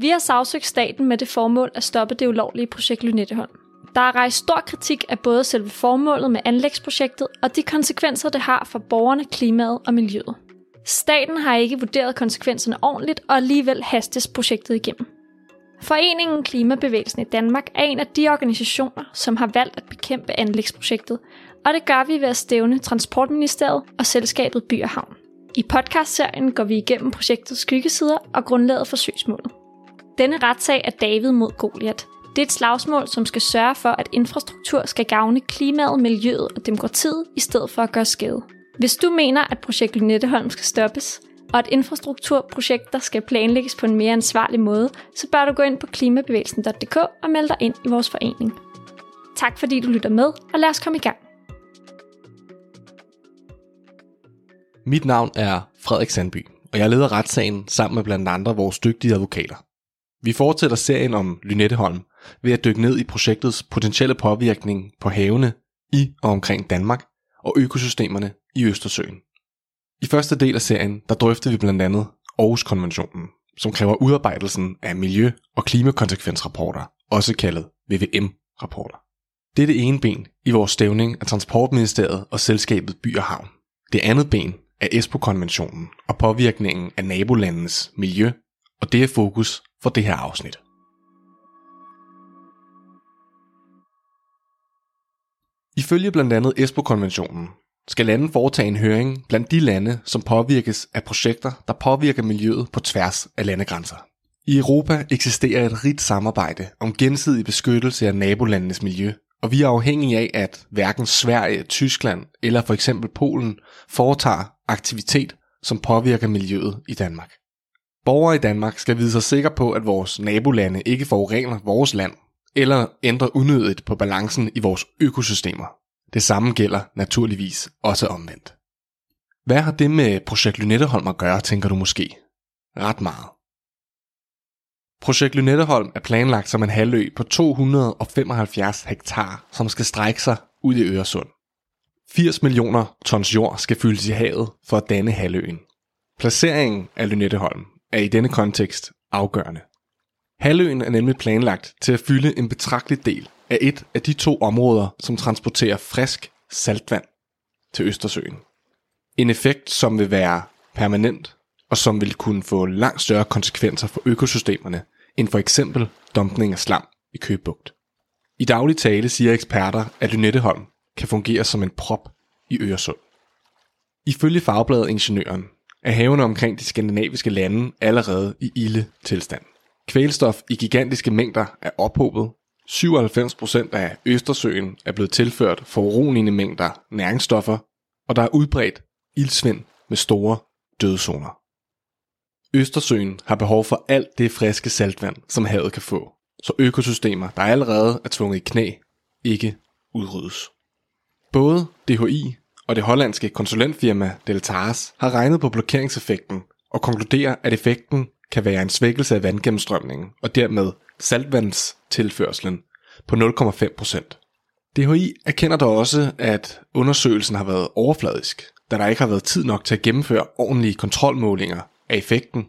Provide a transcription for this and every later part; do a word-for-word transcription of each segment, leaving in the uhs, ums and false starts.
Vi har sagsøgt staten med det formål at stoppe det ulovlige projekt Lynetteholm. Der er rejst stor kritik af både selve formålet med anlægsprojektet og de konsekvenser, det har for borgerne, klimaet og miljøet. Staten har ikke vurderet konsekvenserne ordentligt, og alligevel hastes projektet igennem. Foreningen Klimabevægelsen i Danmark er en af de organisationer, som har valgt at bekæmpe anlægsprojektet, og det gør vi ved at stævne Transportministeriet og Selskabet By og Havn. I podcastserien går vi igennem projektets skyggesider og grundlaget for søgsmålet. Denne retssag er David mod Goliat. Det er et slagsmål, som skal sørge for, at infrastruktur skal gavne klimaet, miljøet og demokratiet i stedet for at gøre skade. Hvis du mener, at projekt Lynetteholm skal stoppes, og at infrastrukturprojekter skal planlægges på en mere ansvarlig måde, så bør du gå ind på klimabevægelsen punktum d k og melde dig ind i vores forening. Tak fordi du lytter med, og lad os komme i gang. Mit navn er Frederik Sandby, og jeg leder retssagen sammen med blandt andre vores dygtige advokater. Vi fortsætter serien om Lynetteholm ved at dykke ned i projektets potentielle påvirkning på havene i og omkring Danmark og økosystemerne i Østersøen. I første del af serien, der drøfter vi blandt andet Aarhus Konventionen, som kræver udarbejdelsen af miljø- og klimakonsekvensrapporter, også kaldet V V M-rapporter. Det er det ene ben i vores stævning af Transportministeriet og Selskabet By og Havn. Det andet ben er Espoo-konventionen og påvirkningen af nabolandenes miljø, og det er fokus for det her afsnit. Ifølge blandt andet Espoo-konventionen skal lande foretage en høring blandt de lande, som påvirkes af projekter, der påvirker miljøet på tværs af landegrænser. I Europa eksisterer et rigt samarbejde om gensidig beskyttelse af nabolandenes miljø, og vi er afhængige af, at hverken Sverige, Tyskland eller for eksempel Polen foretager aktivitet, som påvirker miljøet i Danmark. Borgere i Danmark skal vide sig sikre på, at vores nabolande ikke forurener vores land, eller ændrer unødigt på balancen i vores økosystemer. Det samme gælder naturligvis også omvendt. Hvad har det med projekt Lynetteholm at gøre, tænker du måske? Ret meget. Projekt Lynetteholm er planlagt som en halvø på to hundrede og femoghalvfjerds hektar, som skal strække sig ud i Øresund. firs millioner tons jord skal fyldes i havet for at danne halvøen. Placeringen af Lynetteholm er i denne kontekst afgørende. Halvøen er nemlig planlagt til at fylde en betragtelig del af et af de to områder, som transporterer frisk saltvand til Østersøen. En effekt, som vil være permanent, og som vil kunne få langt større konsekvenser for økosystemerne, end for eksempel dumpning af slam i Køgebugt. I daglig tale siger eksperter, at Lynetteholm kan fungere som en prop i Øresund. Ifølge fagbladet Ingeniøren er havene omkring de skandinaviske lande allerede i ilde tilstand. Kvælstof i gigantiske mængder er ophobet, syvoghalvfems procent af Østersøen er blevet tilført foruroligende mængder næringsstoffer, og der er udbredt iltsvind med store dødszoner. Østersøen har behov for alt det friske saltvand, som havet kan få, så økosystemer, der allerede er tvunget i knæ, ikke udryddes. Både D H I og det hollandske konsulentfirma Deltares har regnet på blokeringseffekten og konkluderer, at effekten kan være en svækkelse af vandgennemstrømningen og dermed saltvandstilførslen på nul komma fem procent. D H I erkender dog også, at undersøgelsen har været overfladisk, da der ikke har været tid nok til at gennemføre ordentlige kontrolmålinger af effekten.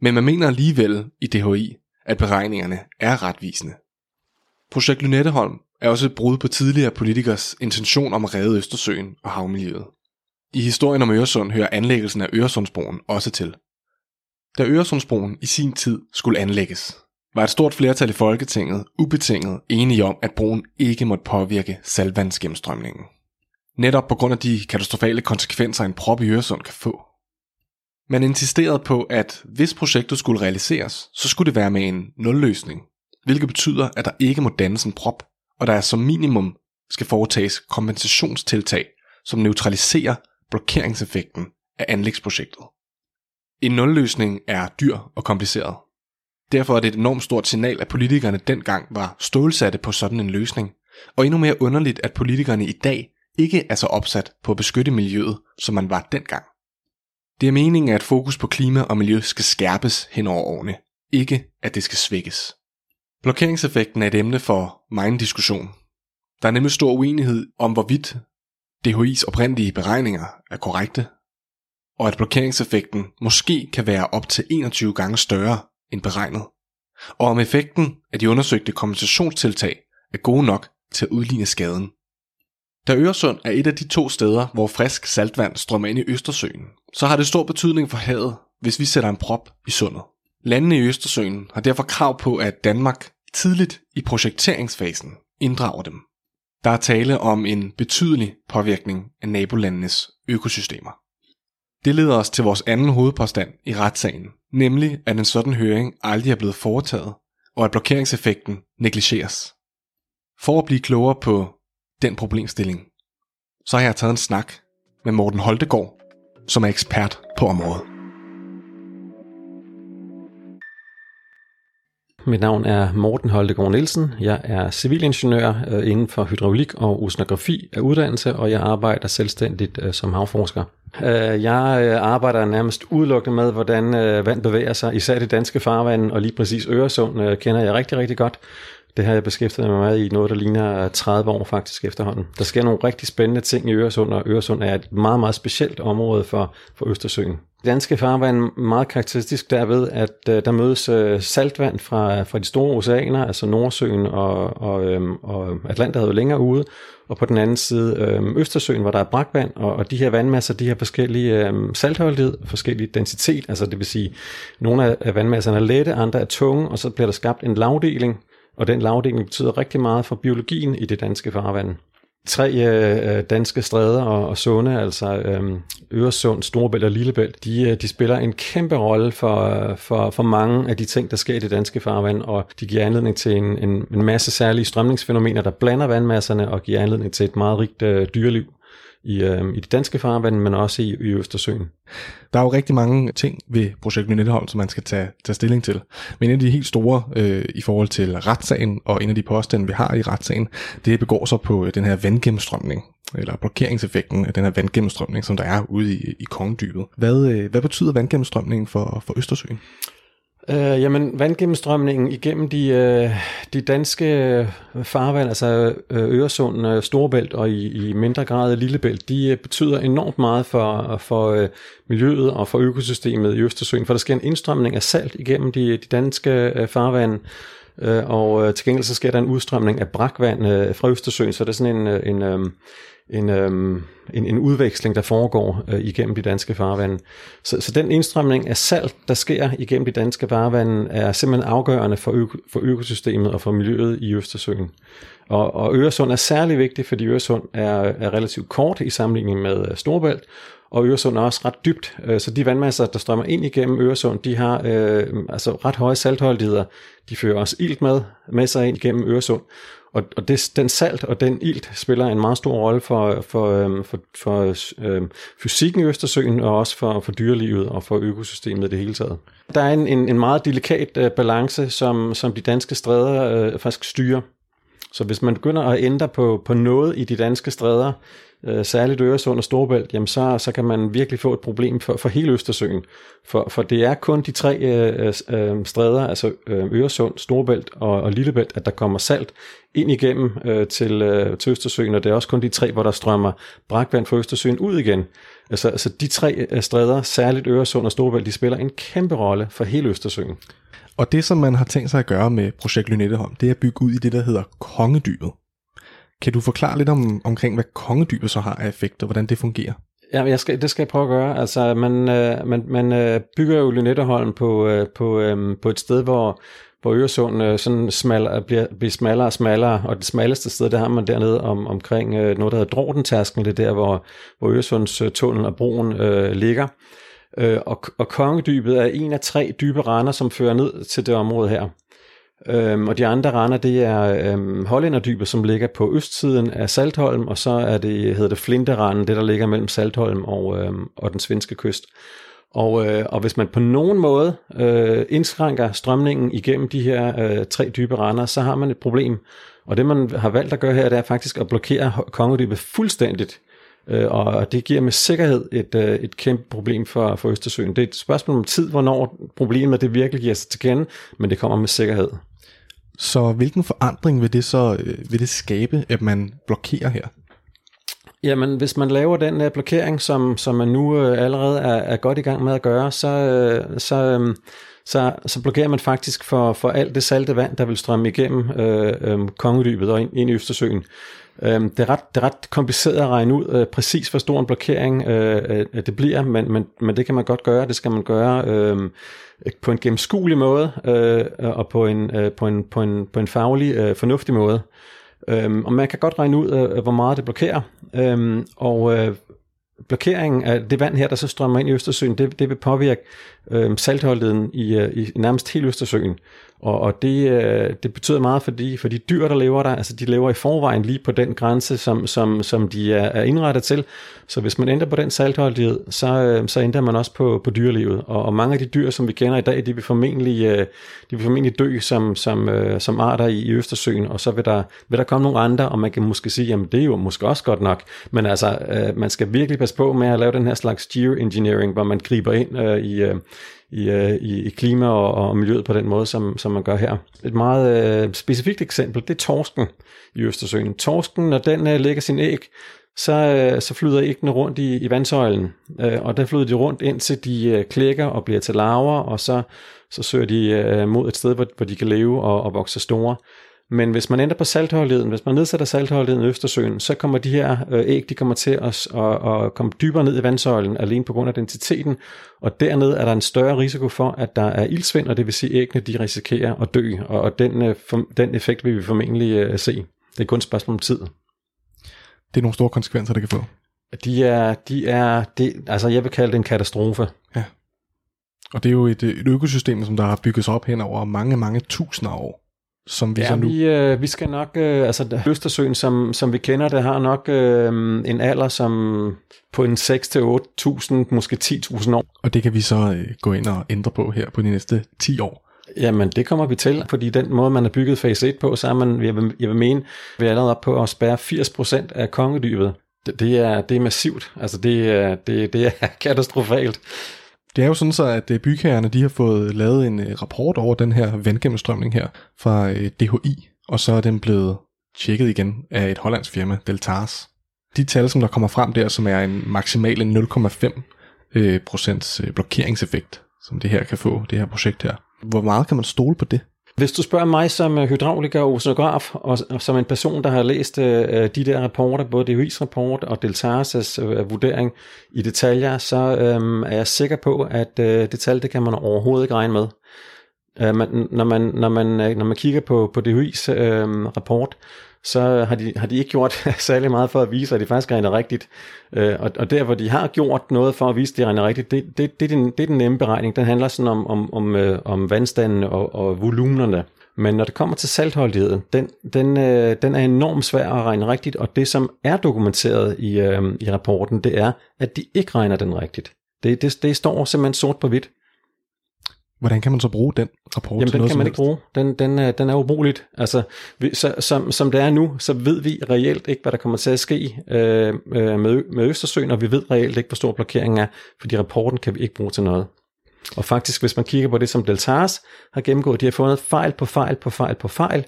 Men man mener alligevel i D H I, at beregningerne er retvisende. Projekt Lynetteholm er også et brud på tidligere politikers intention om at redde Østersøen og havmiljøet. I historien om Øresund hører anlæggelsen af Øresundsbroen også til. Da Øresundsbroen i sin tid skulle anlægges, var et stort flertal i Folketinget ubetinget enige om, at broen ikke måtte påvirke saltvandsgennemstrømningen. Netop på grund af de katastrofale konsekvenser, en prop i Øresund kan få. Man insisterede på, at hvis projektet skulle realiseres, så skulle det være med en nulløsning, hvilket betyder, at der ikke må dannes en prop, og der som minimum skal foretages kompensationstiltag, som neutraliserer blokeringseffekten af anlægsprojektet. En nulløsning er dyr og kompliceret. Derfor er det et enormt stort signal, at politikerne dengang var stålsatte på sådan en løsning, og endnu mere underligt, at politikerne i dag ikke er så opsat på at beskytte miljøet, som man var dengang. Det er meningen, at fokus på klima og miljø skal skærpes hen over årene, ikke at det skal svækkes. Blokeringseffekten er et emne for megen diskussion. Der er nemlig stor uenighed om, hvorvidt D H I's oprindelige beregninger er korrekte, og at blokeringseffekten måske kan være op til enogtyve gange større end beregnet og om effekten af de undersøgte kompensationstiltag er gode nok til at udligne skaden. Da Øresund er et af de to steder, hvor frisk saltvand strømmer ind i Østersøen, så har det stor betydning for havet, hvis vi sætter en prop i sundet. Landene i Østersøen har derfor krav på, at Danmark tidligt i projekteringsfasen inddrager dem. Der er tale om en betydelig påvirkning af nabolandenes økosystemer. Det leder os til vores anden hovedpåstand i retssagen, nemlig at en sådan høring aldrig er blevet foretaget, og at blokeringseffekten negligeres. For at blive klogere på den problemstilling, så har jeg taget en snak med Morten Holmegaard, som er ekspert på området. Mit navn er Morten Holmegaard Nielsen. Jeg er civilingeniør inden for hydraulik og oceanografi af uddannelse, og jeg arbejder selvstændigt som havforsker. Jeg arbejder nærmest udelukkende med, hvordan vand bevæger sig, især det danske farvand, og lige præcis Øresund kender jeg rigtig, rigtig godt. Det har jeg beskæftiget mig med i noget, der ligner tredive år faktisk efterhånden. Der sker nogle rigtig spændende ting i Øresund, og Øresund er et meget, meget specielt område for, for Østersøen. Det danske farvand er meget karakteristisk derved, at der mødes saltvand fra, fra de store oceaner, altså Nordsøen og, og, og Atlanterhavet længere ude, og på den anden side Østersøen, hvor der er brakvand, og, og de her vandmasser, de har forskellige saltholdighed, forskellige densitet, altså det vil sige, nogle af vandmasserne er lette, andre er tunge, og så bliver der skabt en lagdeling, og den lagdeling betyder rigtig meget for biologien i det danske farvand. Tre øh, danske stræder og, og sunde, altså øh, Øresund, Storebælt og Lillebælt, de, de spiller en kæmpe rolle for, for, for mange af de ting, der sker i det danske farvand, og de giver anledning til en, en, en masse særlige strømningsfænomener, der blander vandmasserne og giver anledning til et meget rigt øh, dyreliv i, øh, i det danske farvand, men også i, i Østersøen. Der er jo rigtig mange ting ved projekt Lynetteholm, som man skal tage, tage stilling til. Men en af de helt store øh, i forhold til retssagen, og en af de påstande, vi har i retssagen, det begår sig på den her vandgennemstrømning, eller blokeringseffekten af den her vandgennemstrømning, som der er ude i, i Kongedybet. Hvad, øh, hvad betyder vandgennemstrømningen for, for Østersøen? Øh, jamen, vandgennemstrømningen igennem de, øh, de danske farvand, altså Øresund, Storebælt og i, i mindre grad Lillebælt, de betyder enormt meget for, for øh, miljøet og for økosystemet i Østersøen, for der sker en indstrømning af salt igennem de, de danske øh, farvand, øh, og øh, til gengæld så sker der en udstrømning af brakvand øh, fra Østersøen, så det er sådan en... en øh, En, øhm, en, en udveksling, der foregår øh, igennem de danske farvande. Så, så den indstrømning af salt, der sker igennem de danske farvande, er simpelthen afgørende for, øko, for økosystemet og for miljøet i Østersøen. Og, og Øresund er særlig vigtig, fordi Øresund er, er relativt kort i sammenligning med Storebælt, og Øresund er også ret dybt, så de vandmasser, der strømmer ind igennem Øresund, de har øh, altså ret høje saltholdigheder. De fører også ilt med, med sig ind igennem Øresund, og, og det, den salt og den ilt spiller en meget stor rolle for, for, for, for øh, fysikken i Østersøen, og også for, for dyrelivet og for økosystemet i det hele taget. Der er en, en, en meget delikat øh, balance, som, som de danske stræder øh, faktisk styrer. Så hvis man begynder at ændre på, på noget i de danske stræder, øh, særligt Øresund og Storebælt, jamen så, så kan man virkelig få et problem for, for hele Østersøen. For, for det er kun de tre øh, øh, stræder, altså Øresund, Storebælt og, og Lillebælt, at der kommer salt ind igennem øh, til, øh, til Østersøen, og det er også kun de tre, hvor der strømmer brakvand fra Østersøen ud igen. Altså, altså de tre stræder, særligt Øresund og Storebælt, de spiller en kæmpe rolle for hele Østersøen. Og det, som man har tænkt sig at gøre med projekt Lynetteholm, det er at bygge ud i det, der hedder Kongedybet. Kan du forklare lidt om, omkring, hvad Kongedybet så har af effekt, og hvordan det fungerer? Ja, jeg skal, det skal jeg prøve at gøre. Altså, man, man, man bygger jo Lynetteholm på, på, på et sted, hvor, hvor Øresund sådan smal, bliver, bliver smallere og smallere, og det smalleste sted, det har man dernede om, omkring noget, der hedder Drontentasken, det der, hvor, hvor Øresunds tunnel og broen øh, ligger. Øh, og, og Kongedybet er en af tre dybe render, som fører ned til det område her. Øhm, og de andre render, det er øhm, Hollænderdybet, som ligger på østsiden af Saltholm, og så er det, hedder det Flinterenden, det der ligger mellem Saltholm og, øhm, og den svenske kyst. Og, øh, og hvis man på nogen måde øh, indskrænker strømningen igennem de her øh, tre dybe render, så har man et problem. Og det, man har valgt at gøre her, det er faktisk at blokere Kongedybet fuldstændigt. Og det giver med sikkerhed et, et kæmpe problem for, for Østersøen. Det er et spørgsmål om tid, hvornår problemet det virkelig giver sig til kende, men det kommer med sikkerhed. Så hvilken forandring vil det så vil det skabe, at man blokerer her? Jamen, hvis man laver den uh, blokering, som, som man nu uh, allerede er, er godt i gang med at gøre, så, uh, så, um, så, så blokerer man faktisk for, for alt det salte vand, der vil strømme igennem øh, øh, Kongedybet og ind, ind i Østersøen. Øh, det, er ret, det er ret kompliceret at regne ud, øh, præcis hvor stor en blokering øh, øh, det bliver, men, men, men det kan man godt gøre, det skal man gøre øh, på en gennemskuelig måde, øh, og på en, øh, på en, på en, på en faglig, øh, fornuftig måde. Øhm, og man kan godt regne ud, øh, hvor meget det blokerer, øhm, og øh, blokeringen af det vand her, der så strømmer ind i Østersøen, det, det vil påvirke øh, saltholdigheden i, øh, i nærmest hele Østersøen, og, og det, øh, det betyder meget for de, for de dyr, der lever der, altså de lever i forvejen lige på den grænse, som, som, som de er, er indrettet til, så hvis man ændrer på den saltholdighed, så, øh, så ændrer man også på, på dyrelivet, og, og mange af de dyr, som vi kender i dag, de vil formentlig, øh, de vil formentlig dø som, som, øh, som arter i, i Østersøen, og så vil der, vil der komme nogle andre, og man kan måske sige, jamen det er jo måske også godt nok, men altså, øh, man skal virkelig passe på med at lave den her slags geoengineering, hvor man griber ind øh, i, øh, i, øh, i klima og, og miljøet på den måde, som, som man gør her. Et meget øh, specifikt eksempel, det er torsken i Østersøen. Torsken, når den øh, lægger sin æg, så, øh, så flyder æggene rundt i, i vandsøjlen, øh, og der flyder de rundt, indtil de øh, klækker og bliver til larver, og så, så søger de øh, mod et sted, hvor, hvor de kan leve og, og vokse store. Men hvis man ændrer på saltholdigheden, hvis man nedsætter saltholdigheden i Østersøen, så kommer de her æg, de kommer til at, at, at komme dybere ned i vandsøjlen, alene på grund af densiteten, og dernede er der en større risiko for, at der er iltsvind, og det vil sige, at æggene de risikerer at dø, og den, den effekt vil vi formentlig se. Det er kun et spørgsmål om tid. Det er nogle store konsekvenser, det kan få. De er, de er de, altså jeg vil kalde det en katastrofe. Ja. Og det er jo et, et økosystem, som der har bygget sig op hen over mange, mange tusinder år. Som vi ja, så nu. Vi, øh, vi skal nok, øh, altså Østersøen, som, som vi kender det, har nok øh, en alder, som på en seks til otte tusind, måske ti tusind år. Og det kan vi så øh, gå ind og ændre på her på de næste ti år. Jamen det kommer vi til, fordi den måde, man har bygget fase et på, så er man, jeg vil, jeg vil mene, vi er allerede op på at spærre firs procent af Kongedybet. Det, det, er, det er massivt, altså det, det, det er katastrofalt. Det er jo sådan så, at bygherrerne de har fået lavet en rapport over den her vandgennemstrømning her fra D H I, og så er den blevet tjekket igen af et hollandsk firma, Deltares. De tal, som der kommer frem der, som er en maksimal nul komma fem procent blokeringseffekt, som det her kan få, det her projekt her. Hvor meget kan man stole på det? Hvis du spørger mig som hydrauliker og oceanograf, og som en person, der har læst øh, de der rapporter, både D H I's rapport og Deltares' øh, vurdering i detaljer, så øh, er jeg sikker på, at øh, det tal, det kan man overhovedet ikke regne med. Øh, man, når, man, når, man, når man kigger på, på D H I's øh, rapport, så har de, har de ikke gjort særlig meget for at vise, at de faktisk regner rigtigt. Øh, og, og der, hvor de har gjort noget for at vise, at de regner rigtigt, det, det, det, er, den, det er den nemme beregning. Den handler sådan om, om, om, øh, om vandstanden og, og volumenerne. Men når det kommer til saltholdigheden, den, den, øh, den er enormt svær at regne rigtigt, og det, som er dokumenteret i, øh, i rapporten, det er, at de ikke regner den rigtigt. Det, det, det står simpelthen sort på hvidt. Hvordan kan man så bruge den rapport? Jamen, til den noget kan man ikke bruge. Den, den, er, den er ubrugeligt. Altså, vi, så, som, som det er nu, så ved vi reelt ikke, hvad der kommer til at ske øh, med, med Østersøen, og vi ved reelt ikke, hvor stor blokeringen er, fordi rapporten kan vi ikke bruge til noget. Og faktisk, hvis man kigger på det, som Deltares har gennemgået, de har fundet fejl på fejl på fejl på fejl,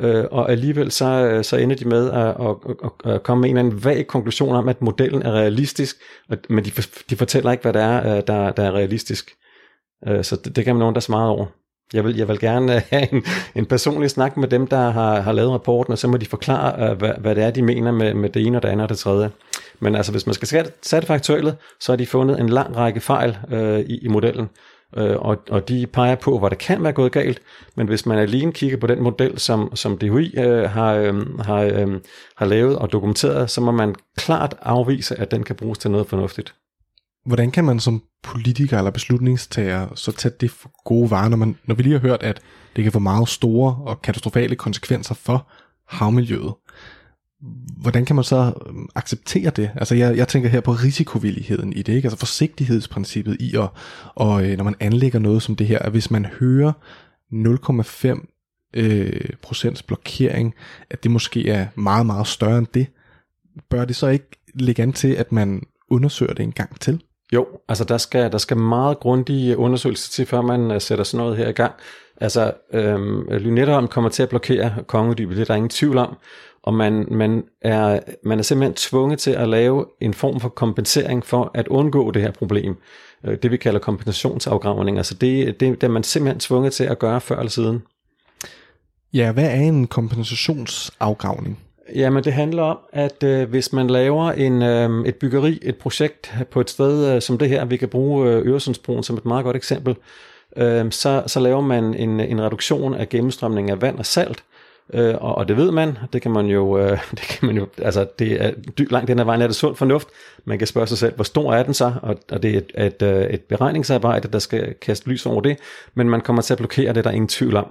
øh, og alligevel så, så ender de med at, at, at, at komme med en eller anden vag konklusion om, at modellen er realistisk, men de, de fortæller ikke, hvad der er, der, der er realistisk. Så det, det kan man nogen, der smager over. Jeg vil, jeg vil gerne have en, en personlig snak med dem, der har, har lavet rapporten, og så må de forklare, hvad, hvad det er, de mener med, med det ene og det andet og det tredje. Men altså, hvis man skal sætte faktuelt, så har de fundet en lang række fejl øh, i, i modellen, øh, og, og de peger på, hvor det kan være gået galt, men hvis man alene kigger på den model, som, som D H I øh, har, øh, har, øh, har lavet og dokumenteret, så må man klart afvise, at den kan bruges til noget fornuftigt. Hvordan kan man som politiker eller beslutningstager så tage det for gode varer, når, man, når vi lige har hørt, at det kan få meget store og katastrofale konsekvenser for havmiljøet? Hvordan kan man så acceptere det? Altså jeg, jeg tænker her på risikovilligheden i det, ikke? Altså forsigtighedsprincippet i, og, og når man anlægger noget som det her, at hvis man hører nul komma fem øh, procents blokering, at det måske er meget, meget større end det, bør det så ikke lægge an til, at man undersøger det en gang til? Jo, altså der skal, der skal meget grundige undersøgelser til, før man sætter sådan noget her i gang. Altså, øhm, Lynetteholm kommer til at blokere Kongedybet, det er der ingen tvivl om, og man, man, er, man er simpelthen tvunget til at lave en form for kompensering for at undgå det her problem. Det vi kalder kompensationsafgravning. Altså det, det, det er man simpelthen tvunget til at gøre før eller siden. Ja, hvad er en kompensationsafgravning? Jamen det handler om, at øh, hvis man laver en, øh, et byggeri, et projekt på et sted øh, som det her, vi kan bruge øh, Øresundsbroen som et meget godt eksempel, øh, så, så laver man en, en reduktion af gennemstrømningen af vand og salt, øh, og, og det ved man, det kan man jo, øh, det kan man jo altså det er, langt den her vejen er det sund fornuft, man kan spørge sig selv, hvor stor er den så, og, og det er et, et, et beregningsarbejde, der skal kaste lys over det, men man kommer til at blokere det, der er ingen tvivl om.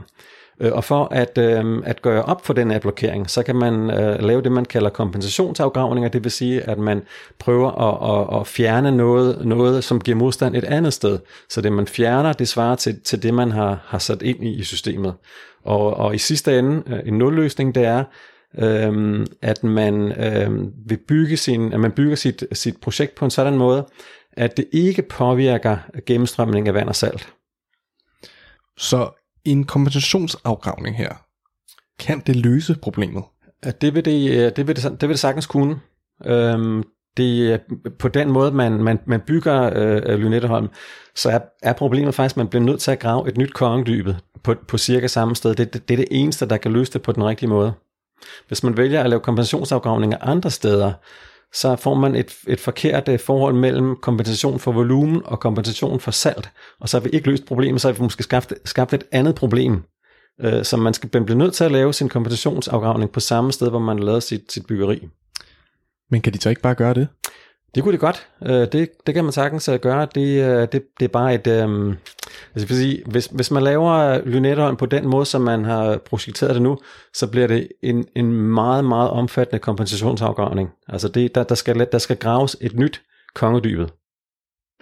Og for at, øh, at gøre op for den her blokering, så kan man øh, lave det, man kalder kompensationsafgravninger. Det vil sige, at man prøver at, at, at fjerne noget, noget, som giver modstand et andet sted. Så det, man fjerner, det svarer til, til det, man har, har sat ind i, i systemet. Og, og i sidste ende, øh, en nulløsning, det er, øh, at, man, øh, vil bygge sin, at man bygger sit, sit projekt på en sådan måde, at det ikke påvirker gennemstrømning af vand og salt. Så en kompensationsafgravning her, kan det løse problemet? Det vil det, det, vil det, det, vil det sagtens kunne. Øhm, det, på den måde, man, man, man bygger øh, Lynetteholm, så er, er problemet faktisk, at man bliver nødt til at grave et nyt Kongedybet på, på cirka samme sted. Det, det, det er det eneste, der kan løse det på den rigtige måde. Hvis man vælger at lave kompensationsafgravninger andre steder, så får man et, et forkert forhold mellem kompensation for volumen og kompensation for salt. Og så har vi ikke løst problemet, så har vi måske skabt, skabt et andet problem. Øh, så man skal blive nødt til at lave sin kompensationsafgravning på samme sted, hvor man lavede sit, sit byggeri. Men kan de så ikke bare gøre det? Det kunne de godt. Øh, det, det kan man sagtens gøre. Det, det, det er bare et... Øh, altså vil sige, hvis, hvis man laver Lynetteholm på den måde, som man har projekteret det nu, så bliver det en, en meget, meget omfattende kompensationsafgravning. Altså det, der, der, skal, der skal graves et nyt Kongedybet.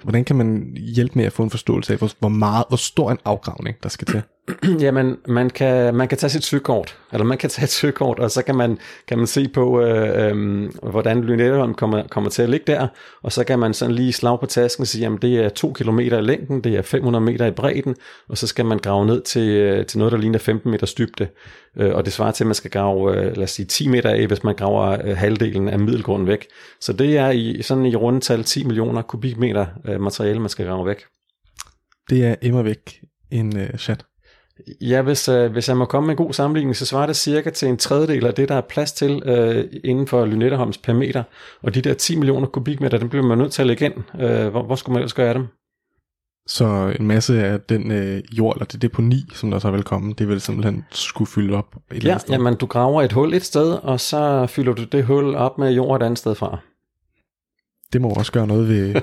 Hvordan kan man hjælpe med at få en forståelse af, hvor meget, hvor stor en afgravning, der skal til? Jamen, man kan, man kan tage sit søgekort, eller man kan tage et søgekort, og så kan man, kan man se på, øh, øh, hvordan Lynetteholm kommer, kommer til at ligge der, og så kan man sådan lige slage på tasken og sige, jamen det er to kilometer i længden, det er fem hundrede meter i bredden, og så skal man grave ned til, til noget, der ligner femten meters dybde, og det svarer til, at man skal grave, lad os sige, ti meter af, hvis man graver halvdelen af Middelgrunden væk. Så det er i, sådan i rundetal ti millioner kubikmeter materiale, man skal grave væk. Det er immer væk en øh, chat. Ja, hvis, øh, hvis jeg må komme med en god sammenligning, så svarer det cirka til en tredjedel af det, der er plads til øh, inden for Lynetteholms per meter. Og de der ti millioner kubikmeter, dem bliver man nødt til at lægge ind. Øh, hvor, hvor skulle man ellers gøre dem? Så en masse af den øh, jord, eller det deponi, som der så er velkommen, det vil simpelthen skulle fylde op et eller andet sted? Ja, jamen du graver et hul et sted, og så fylder du det hul op med jord et andet sted fra. Det må også gøre noget ved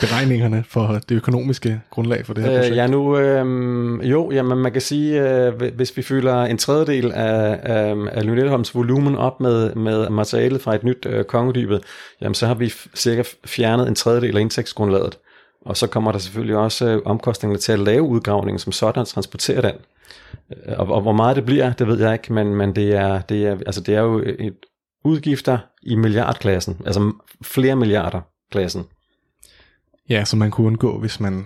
beregningerne for det økonomiske grundlag for det her projekt. Øh, ja, nu, øh, jo, jamen man kan sige, øh, hvis vi fylder en tredjedel af, af, af Lynetteholms volumen op med, med materialet fra et nyt øh, Kongedybet, jamen så har vi f- cirka fjernet en tredjedel af indtægtsgrundlaget. Og så kommer der selvfølgelig også omkostningerne til at lave udgravningen som sådan, transportere den. Og, og hvor meget det bliver, det ved jeg ikke, men, men det, er, det, er, altså det er jo et udgifter i milliardklassen, altså flere milliarder klassen. Ja, så man kunne undgå, hvis man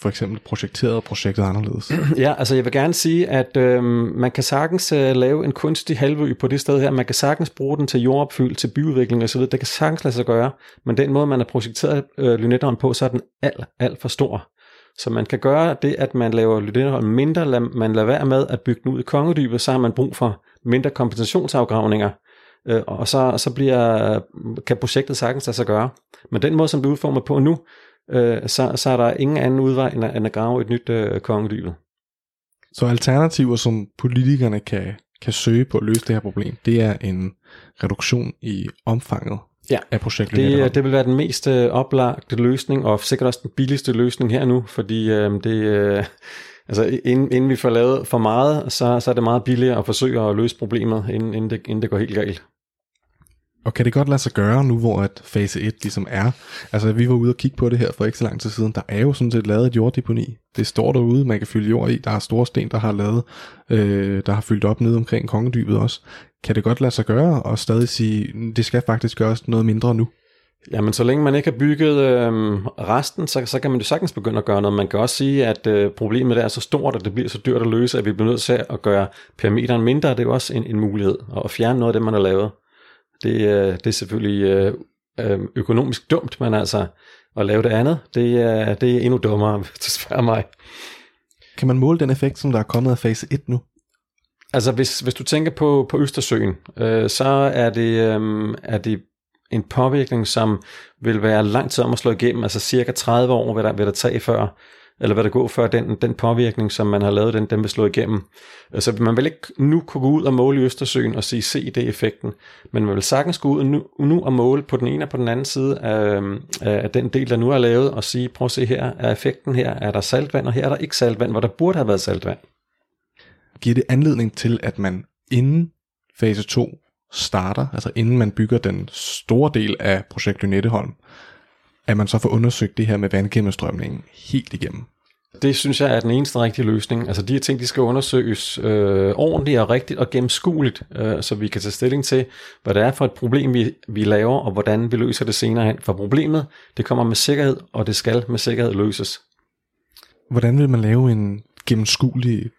for eksempel projekterede projektet anderledes. Ja, altså jeg vil gerne sige, at øh, man kan sagtens øh, lave en kunstig halvø på det sted her. Man kan sagtens bruge den til jordopfyld, til byudvikling osv. Det kan sagtens lade sig gøre, men den måde, man har projekteret øh, Lynetteholm på, så er den alt, alt for stor. Så man kan gøre det, at man laver Lynetteholm mindre, lad, man lader være med at bygge den ud i Kongedybet, så har man brug for mindre kompensationsafgravninger, og så, så bliver, kan projektet sagtens lade sig gøre. Men den måde, som det er udformet på nu, øh, så, så er der ingen anden udvej, end at, end at grave et nyt øh, Kongedybet. Så alternativer, som politikerne kan, kan søge på at løse det her problem, det er en reduktion i omfanget ja, af projektet? Det, det vil være den mest øh, oplagte løsning, og sikkert også den billigste løsning her nu, fordi øh, det... Øh, Altså inden, inden vi får lavet for meget, så, så er det meget billigere at forsøge at løse problemet, inden, inden, det, inden det går helt galt. Og kan det godt lade sig gøre nu, hvor at fase et ligesom er? Altså vi var ude og kigge på det her for ikke så lang tid siden. Der er jo sådan set lavet et jorddeponi. Det står derude, man kan fylde jord i. Der er store sten, der har lavet, øh, der har fyldt op nede omkring Kongedybet også. Kan det godt lade sig gøre og stadig sige, det skal faktisk gøres noget mindre nu? Jamen, så længe man ikke har bygget øh, resten, så, så kan man jo sagtens begynde at gøre noget. Man kan også sige, at øh, problemet er så stort, at det bliver så dyrt at løse, at vi bliver nødt til at gøre perimeteren mindre. Det er jo også en, en mulighed, og at fjerne noget af det, man har lavet. Det, øh, det er selvfølgelig øh, øh, økonomisk dumt, men altså at lave det andet, det, øh, det er endnu dummere, hvis du spørger mig. Kan man måle den effekt, som der er kommet af fase et nu? Altså, hvis, hvis du tænker på, på Østersøen, øh, så er det, øh, er det en påvirkning, som vil være lang tid om at slå igennem, altså cirka tredive år vil der, vil der tage før, eller vil der gå før den, den påvirkning, som man har lavet, den, den vil slå igennem. Så man vil ikke nu kunne gå ud og måle i Østersøen og sige, se det effekten, men man vil sagtens gå ud nu, nu og måle på den ene og på den anden side af, af den del, der nu er lavet, og sige, prøv at se her, er effekten her, er der saltvand, og her er der ikke saltvand, hvor der burde have været saltvand. Giver det anledning til, at man inden fase to starter, altså inden man bygger den store del af projekt Lynetteholm, at man så får undersøgt det her med vandgennemstrømningen helt igennem? Det synes jeg er den eneste rigtige løsning. Altså de her ting, de skal undersøges øh, ordentligt og rigtigt og gennemskueligt, øh, så vi kan tage stilling til, hvad det er for et problem, vi, vi laver, og hvordan vi løser det senere hen. For problemet, det kommer med sikkerhed, og det skal med sikkerhed løses. Hvordan vil man lave en gennemskuelig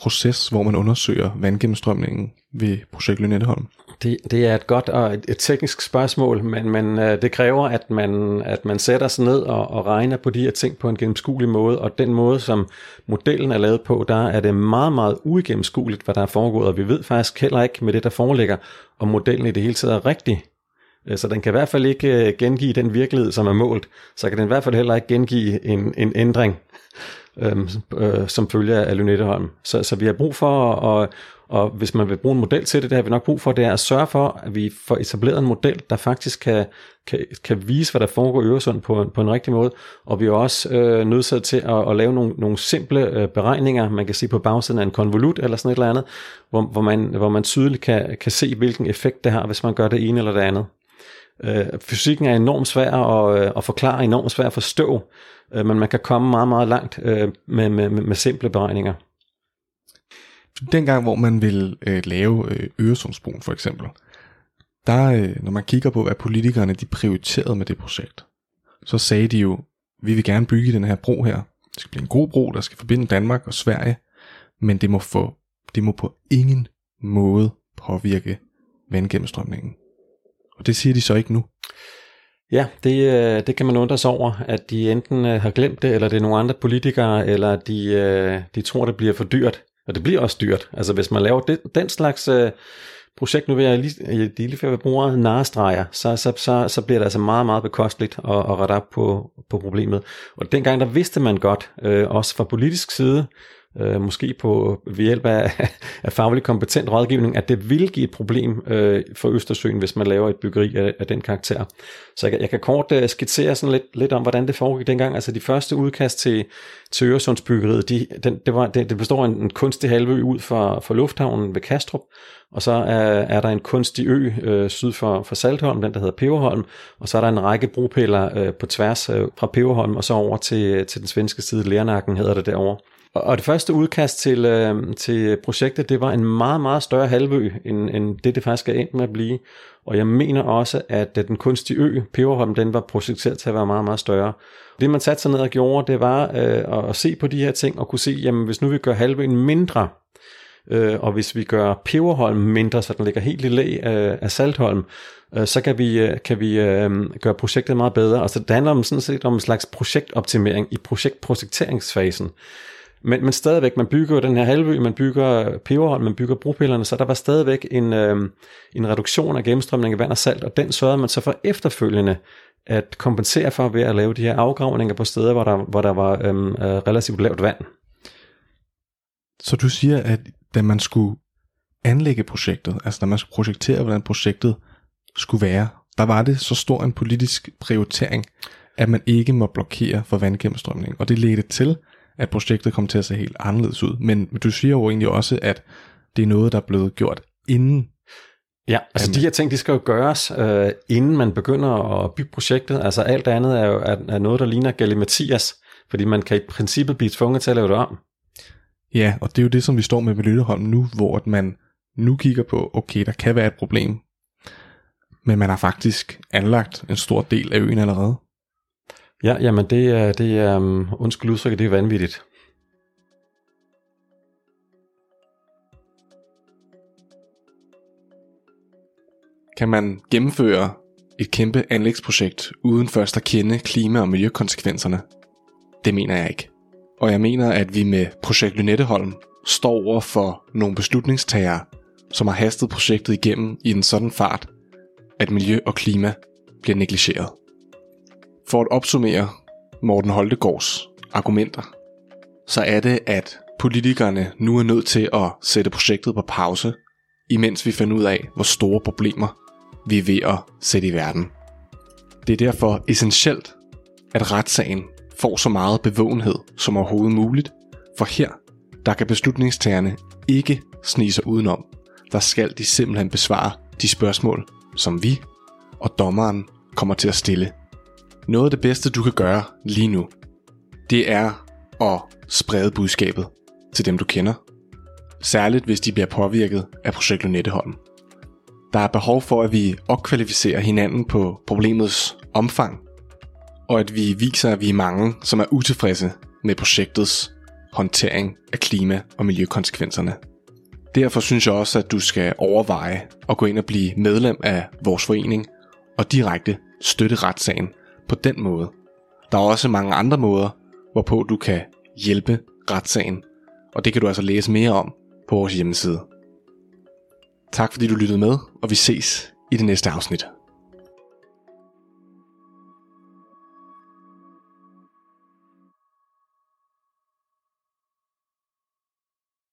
proces, hvor man undersøger vandgennemstrømningen ved projekt Lynetteholm? Det, det er et godt og et, et teknisk spørgsmål, men, men det kræver, at man, at man sætter sig ned og, og regner på de her ting på en gennemskuelig måde, og den måde, som modellen er lavet på, der er det meget, meget uigennemskueligt, hvad der er foregået, og vi ved faktisk heller ikke med det, der foreligger, om modellen i det hele taget er rigtig. Så den kan i hvert fald ikke gengive den virkelighed, som er målt, så kan den i hvert fald heller ikke gengive en, en ændring, øhm, øh, som følger af Lynetteholm. Så, så vi har brug for, og, og hvis man vil bruge en model til det, det har vi nok brug for, det er at sørge for, at vi får etableret en model, der faktisk kan, kan, kan vise, hvad der foregår i Øresund på en, på en rigtig måde, og vi er også øh, nødsaget til at, at lave nogle, nogle simple øh, beregninger, man kan sige på bagsiden af en konvolut eller sådan et eller andet, hvor, hvor, man, hvor man tydeligt kan, kan se, hvilken effekt det har, hvis man gør det ene eller det andet. Øh, fysikken er enormt svær at, at forklare, enormt svær at forstå, øh, men man kan komme meget, meget langt øh, med, med, med simple beregninger. Dengang, hvor man ville øh, lave øh, Øresundsbroen for eksempel, der, øh, når man kigger på, hvad politikerne de prioriterede med det projekt, så sagde de jo, vi vil gerne bygge den her bro her. Det skal blive en god bro, der skal forbinde Danmark og Sverige, men det må, få, det må på ingen måde påvirke vandgennemstrømningen. Og det siger de så ikke nu. Ja, det, det kan man undre sig over, at de enten har glemt det, eller det er nogle andre politikere, eller de, de tror, det bliver for dyrt. Og det bliver også dyrt. Altså hvis man laver det, den slags øh, projekt, nu vil jeg lige, lige før jeg bruger narestreger, så, så, så, så bliver det altså meget, meget bekosteligt at, at rette op på, på problemet. Og dengang der vidste man godt, øh, også fra politisk side, Øh, måske på, ved hjælp af, af faglig kompetent rådgivning, at det vil give et problem øh, for Østersøen, hvis man laver et byggeri af, af den karakter. Så jeg, jeg kan kort øh, skitsere sådan lidt, lidt om, hvordan det foregik dengang. Altså de første udkast til, til Øresundsbyggeriet, de, den, det, var, det, det består af en, en kunstig halvø ud for, for lufthavnen ved Kastrup, og så er, er der en kunstig ø øh, syd for, for Saltholm, den der hedder Peberholm, og så er der en række bropiller øh, på tværs øh, fra Peberholm, og så over til, til den svenske side, Lernakken hedder det derovre. Og det første udkast til, øh, til projektet, det var en meget, meget større halvø, end, end det, det faktisk er endt med at blive. Og jeg mener også, at den kunstige ø, Peberholm, den var projekteret til at være meget, meget større. Det, man satte sig ned og gjorde, det var øh, at se på de her ting og kunne se, jamen hvis nu vi gør halvøen mindre, øh, og hvis vi gør Peberholm mindre, så den ligger helt i læ øh, af Saltholm, øh, så kan vi, øh, kan vi øh, gøre projektet meget bedre. Og så det handler om, sådan set om en slags projektoptimering i projektprojekteringsfasen. Men, men stadigvæk, man bygger den her halvø, man bygger Peberholm, man bygger bropillerne, så der var stadigvæk en, øh, en reduktion af gennemstrømning af vand og salt, og den sørgede man så for efterfølgende at kompensere for ved at lave de her afgravninger på steder, hvor der, hvor der var øh, relativt lavt vand. Så du siger, at da man skulle anlægge projektet, altså da man skulle projektere, hvordan projektet skulle være, der var det så stor en politisk prioritering, at man ikke må blokere for vandgennemstrømning, og det ledte til, at projektet kom til at se helt anderledes ud. Men du siger jo egentlig også, at det er noget, der er blevet gjort inden. Ja, altså de her ting, de skal jo gøres, øh, inden man begynder at bygge projektet. Altså alt andet er jo er noget, der ligner galimatias, fordi man kan i princippet blive tvunget til at lave det om. Ja, og det er jo det, som vi står med med Lynetteholm nu, hvor man nu kigger på, okay, der kan være et problem, men man har faktisk anlagt en stor del af øen allerede. Ja, jamen det er, det er um, undskyld udtrykket, det er vanvittigt. Kan man gennemføre et kæmpe anlægsprojekt uden først at kende klima- og miljøkonsekvenserne? Det mener jeg ikke. Og jeg mener, at vi med projekt Lynetteholm står over for nogle beslutningstagere, som har hastet projektet igennem i en sådan fart, at miljø og klima bliver negligeret. For at opsummere Morten Holmegaards argumenter, så er det, at politikerne nu er nødt til at sætte projektet på pause, imens vi finder ud af, hvor store problemer vi er ved at sætte i verden. Det er derfor essentielt, at retssagen får så meget bevågenhed som overhovedet muligt, for her, der kan beslutningstagerne ikke snige sig udenom. Der skal de simpelthen besvare de spørgsmål, som vi og dommeren kommer til at stille. Noget af det bedste, du kan gøre lige nu, det er at sprede budskabet til dem, du kender. Særligt, hvis de bliver påvirket af projekt Lynetteholm. Der er behov for, at vi opkvalificerer hinanden på problemets omfang, og at vi viser, at vi er mange, som er utilfredse med projektets håndtering af klima- og miljøkonsekvenserne. Derfor synes jeg også, at du skal overveje at gå ind og blive medlem af vores forening og direkte støtte retssagen på den måde. Der er også mange andre måder, hvorpå du kan hjælpe retssagen, og det kan du altså læse mere om på vores hjemmeside. Tak fordi du lyttede med, og vi ses i det næste afsnit.